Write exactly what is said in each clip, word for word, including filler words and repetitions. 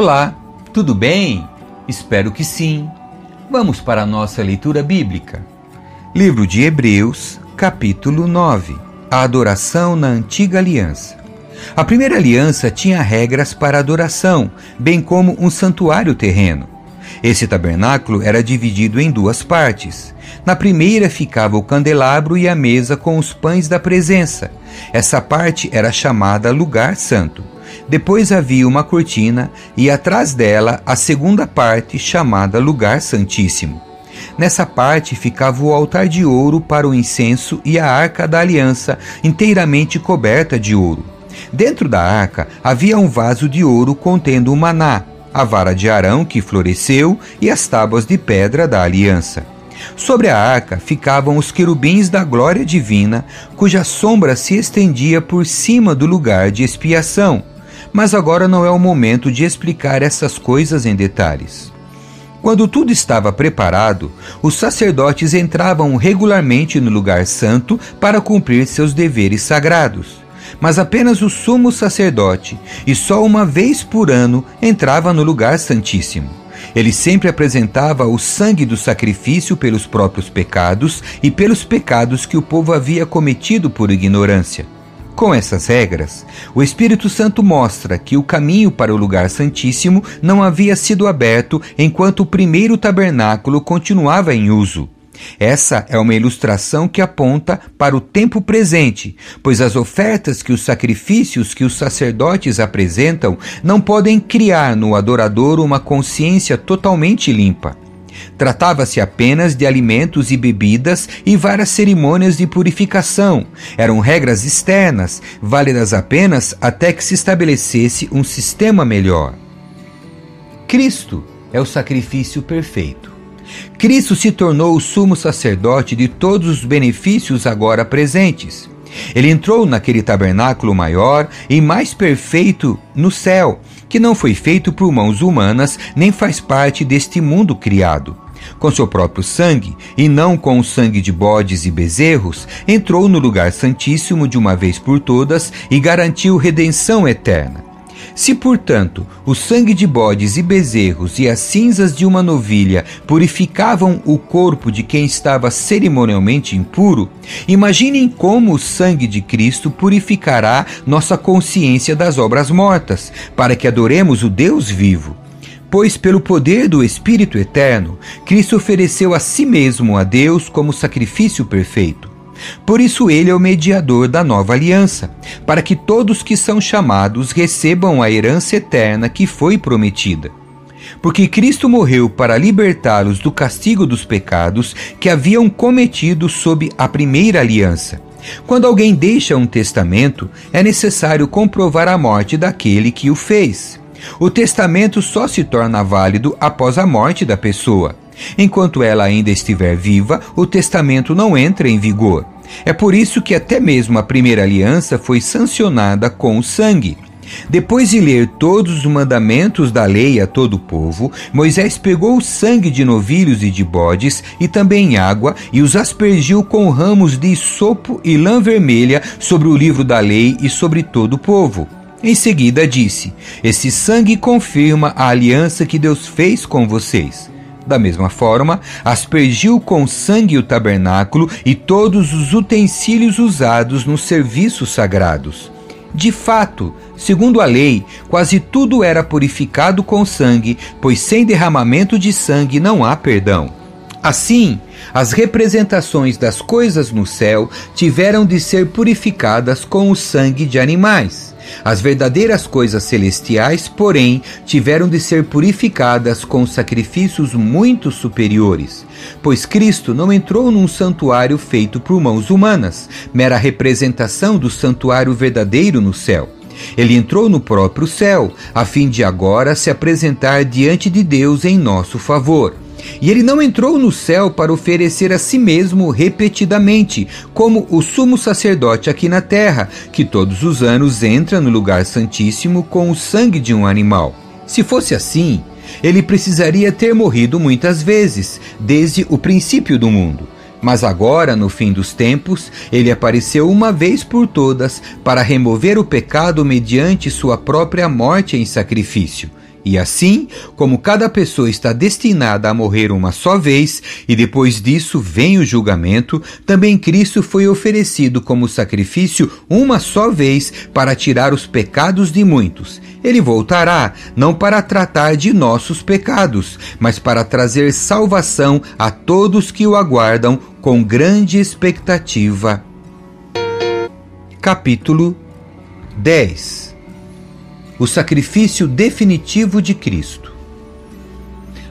Olá, tudo bem? Espero que sim. Vamos para a nossa leitura bíblica. Livro de Hebreus, capítulo nove. A adoração na antiga aliança. A primeira aliança tinha regras para adoração, bem como um santuário terreno. Esse tabernáculo era dividido em duas partes. Na primeira ficava o candelabro e a mesa com os pães da presença. Essa parte era chamada lugar santo. Depois havia uma cortina e atrás dela a segunda parte chamada lugar santíssimo. Nessa parte ficava o altar de ouro para o incenso e a arca da aliança, inteiramente coberta de ouro. Dentro da arca havia um vaso de ouro contendo o maná, a vara de Arão que floresceu e as tábuas de pedra da aliança. Sobre a arca ficavam os querubins da glória divina, cuja sombra se estendia por cima do lugar de expiação. Mas agora não é o momento de explicar essas coisas em detalhes. Quando tudo estava preparado, os sacerdotes entravam regularmente no lugar santo para cumprir seus deveres sagrados. Mas apenas o sumo sacerdote, e só uma vez por ano, entrava no lugar santíssimo. Ele sempre apresentava o sangue do sacrifício pelos próprios pecados e pelos pecados que o povo havia cometido por ignorância. Com essas regras, o Espírito Santo mostra que o caminho para o lugar santíssimo não havia sido aberto enquanto o primeiro tabernáculo continuava em uso. Essa é uma ilustração que aponta para o tempo presente, pois as ofertas que os sacrifícios que os sacerdotes apresentam não podem criar no adorador uma consciência totalmente limpa. Tratava-se apenas de alimentos e bebidas e várias cerimônias de purificação. Eram regras externas, válidas apenas até que se estabelecesse um sistema melhor. Cristo é o sacrifício perfeito. Cristo se tornou o sumo sacerdote de todos os benefícios agora presentes. Ele entrou naquele tabernáculo maior e mais perfeito no céu, que não foi feito por mãos humanas nem faz parte deste mundo criado. Com seu próprio sangue, e não com o sangue de bodes e bezerros, entrou no lugar santíssimo de uma vez por todas e garantiu redenção eterna. Se, portanto, o sangue de bodes e bezerros e as cinzas de uma novilha purificavam o corpo de quem estava cerimonialmente impuro, imaginem como o sangue de Cristo purificará nossa consciência das obras mortas, para que adoremos o Deus vivo. Pois, pelo poder do Espírito Eterno, Cristo ofereceu a si mesmo a Deus como sacrifício perfeito. Por isso ele é o mediador da nova aliança, para que todos que são chamados recebam a herança eterna que foi prometida. Porque Cristo morreu para libertá-los do castigo dos pecados que haviam cometido sob a primeira aliança. Quando alguém deixa um testamento, é necessário comprovar a morte daquele que o fez. O testamento só se torna válido após a morte da pessoa. Enquanto ela ainda estiver viva, o testamento não entra em vigor. É por isso que até mesmo a primeira aliança foi sancionada com o sangue. Depois de ler todos os mandamentos da lei a todo o povo, Moisés pegou o sangue de novilhos e de bodes, e também água, e os aspergiu com ramos de sopo e lã vermelha sobre o livro da lei e sobre todo o povo. Em seguida disse: "Esse sangue confirma a aliança que Deus fez com vocês." Da mesma forma, aspergiu com sangue o tabernáculo e todos os utensílios usados nos serviços sagrados. De fato, segundo a lei, quase tudo era purificado com sangue, pois sem derramamento de sangue não há perdão. Assim, as representações das coisas no céu tiveram de ser purificadas com o sangue de animais. As verdadeiras coisas celestiais, porém, tiveram de ser purificadas com sacrifícios muito superiores, pois Cristo não entrou num santuário feito por mãos humanas, mera representação do santuário verdadeiro no céu. Ele entrou no próprio céu, a fim de agora se apresentar diante de Deus em nosso favor. E ele não entrou no céu para oferecer a si mesmo repetidamente, como o sumo sacerdote aqui na terra, que todos os anos entra no lugar santíssimo com o sangue de um animal. Se fosse assim, ele precisaria ter morrido muitas vezes, desde o princípio do mundo. Mas agora, no fim dos tempos, ele apareceu uma vez por todas para remover o pecado mediante sua própria morte em sacrifício. E assim, como cada pessoa está destinada a morrer uma só vez, e depois disso vem o julgamento, também Cristo foi oferecido como sacrifício uma só vez para tirar os pecados de muitos. Ele voltará, não para tratar de nossos pecados, mas para trazer salvação a todos que o aguardam com grande expectativa. Capítulo dez. O sacrifício definitivo de Cristo.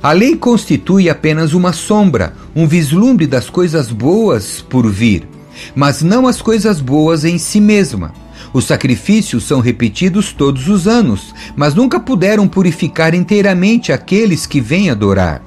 A lei constitui apenas uma sombra, um vislumbre das coisas boas por vir, mas não as coisas boas em si mesma. Os sacrifícios são repetidos todos os anos, mas nunca puderam purificar inteiramente aqueles que vêm adorar.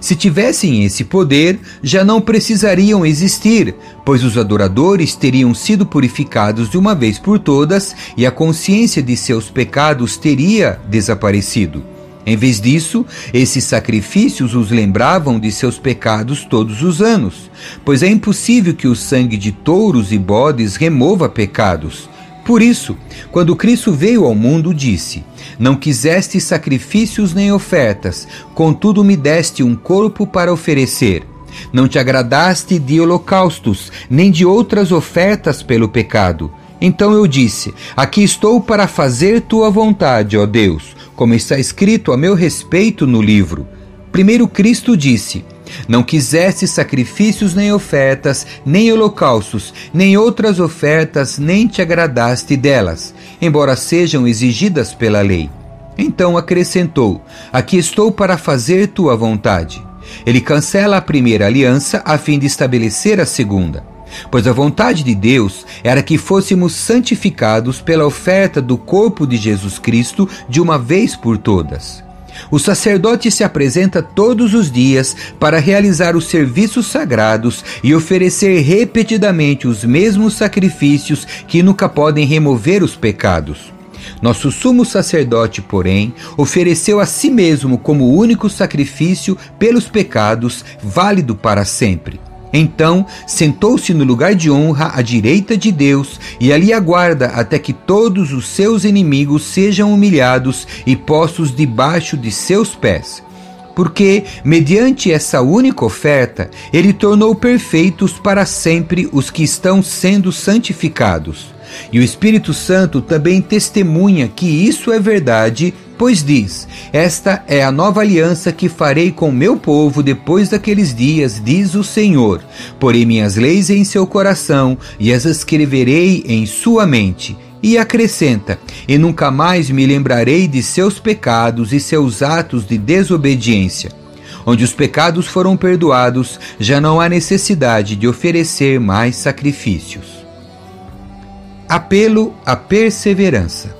Se tivessem esse poder, já não precisariam existir, pois os adoradores teriam sido purificados de uma vez por todas e a consciência de seus pecados teria desaparecido. Em vez disso, esses sacrifícios os lembravam de seus pecados todos os anos, pois é impossível que o sangue de touros e bodes remova pecados. Por isso, quando Cristo veio ao mundo, disse: Não quiseste sacrifícios nem ofertas, contudo me deste um corpo para oferecer. Não te agradaste de holocaustos, nem de outras ofertas pelo pecado. Então eu disse: Aqui estou para fazer tua vontade, ó Deus, como está escrito a meu respeito no livro. Primeiro Cristo disse: Não quiseste sacrifícios nem ofertas, nem holocaustos, nem outras ofertas, nem te agradaste delas, embora sejam exigidas pela lei. Então acrescentou: Aqui estou para fazer tua vontade. Ele cancela a primeira aliança a fim de estabelecer a segunda, pois a vontade de Deus era que fôssemos santificados pela oferta do corpo de Jesus Cristo de uma vez por todas. O sacerdote se apresenta todos os dias para realizar os serviços sagrados e oferecer repetidamente os mesmos sacrifícios que nunca podem remover os pecados. Nosso sumo sacerdote, porém, ofereceu a si mesmo como único sacrifício pelos pecados, válido para sempre. Então, sentou-se no lugar de honra à direita de Deus e ali aguarda até que todos os seus inimigos sejam humilhados e postos debaixo de seus pés. Porque, mediante essa única oferta, ele tornou perfeitos para sempre os que estão sendo santificados. E o Espírito Santo também testemunha que isso é verdade, pois diz: Esta é a nova aliança que farei com meu povo depois daqueles dias, diz o Senhor. Porei minhas leis em seu coração e as escreverei em sua mente. E acrescenta: E nunca mais me lembrarei de seus pecados e seus atos de desobediência. Onde os pecados foram perdoados, já não há necessidade de oferecer mais sacrifícios. Apelo à perseverança.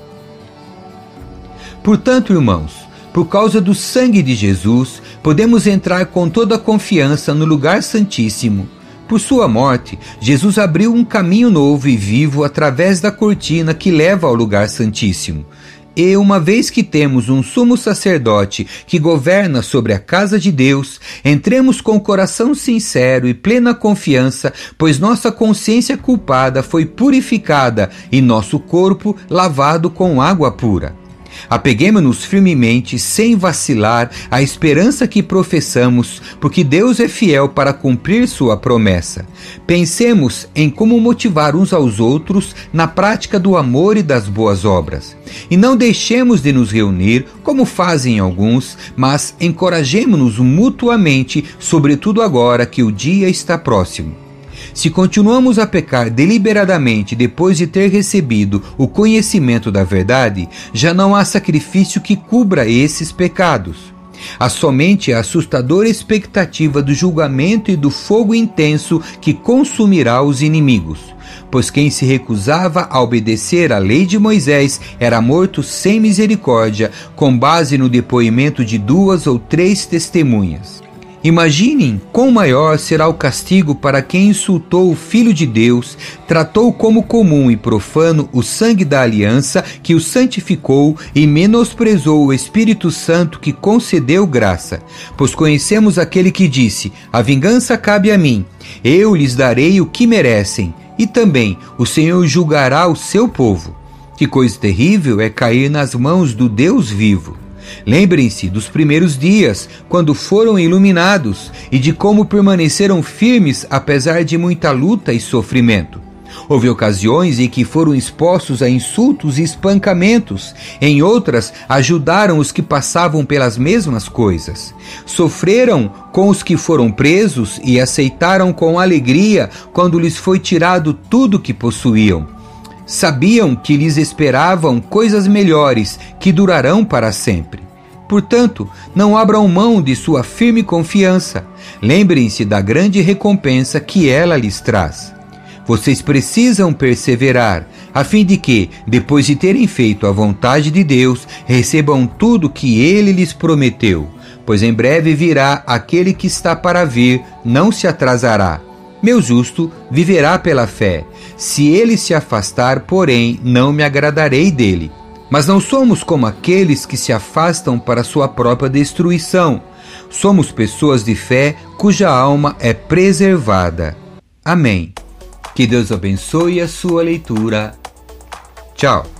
Portanto, irmãos, por causa do sangue de Jesus, podemos entrar com toda confiança no lugar santíssimo. Por sua morte, Jesus abriu um caminho novo e vivo através da cortina que leva ao lugar santíssimo. E uma vez que temos um sumo sacerdote que governa sobre a casa de Deus, entremos com coração sincero e plena confiança, pois nossa consciência culpada foi purificada e nosso corpo lavado com água pura. Apeguemo-nos firmemente, sem vacilar, à esperança que professamos, porque Deus é fiel para cumprir sua promessa. Pensemos em como motivar uns aos outros na prática do amor e das boas obras. E não deixemos de nos reunir, como fazem alguns, mas encorajemo-nos mutuamente, sobretudo agora que o dia está próximo. Se continuamos a pecar deliberadamente depois de ter recebido o conhecimento da verdade, já não há sacrifício que cubra esses pecados. Há somente a assustadora expectativa do julgamento e do fogo intenso que consumirá os inimigos, pois quem se recusava a obedecer à lei de Moisés era morto sem misericórdia, com base no depoimento de duas ou três testemunhas. Imaginem quão maior será o castigo para quem insultou o Filho de Deus, tratou como comum e profano o sangue da aliança que o santificou e menosprezou o Espírito Santo que concedeu graça. Pois conhecemos aquele que disse: A vingança cabe a mim, eu lhes darei o que merecem, e também o Senhor julgará o seu povo. Que coisa terrível é cair nas mãos do Deus vivo! Lembrem-se dos primeiros dias, quando foram iluminados, e de como permaneceram firmes apesar de muita luta e sofrimento. Houve ocasiões em que foram expostos a insultos e espancamentos, em outras ajudaram os que passavam pelas mesmas coisas. Sofreram com os que foram presos e aceitaram com alegria quando lhes foi tirado tudo que possuíam. Sabiam que lhes esperavam coisas melhores que durarão para sempre. Portanto, não abram mão de sua firme confiança. Lembrem-se da grande recompensa que ela lhes traz. Vocês precisam perseverar, a fim de que, depois de terem feito a vontade de Deus, recebam tudo que Ele lhes prometeu, pois em breve virá aquele que está para vir, não se atrasará. Meu justo viverá pela fé. Se ele se afastar, porém, não me agradarei dele. Mas não somos como aqueles que se afastam para sua própria destruição. Somos pessoas de fé cuja alma é preservada. Amém. Que Deus abençoe a sua leitura. Tchau.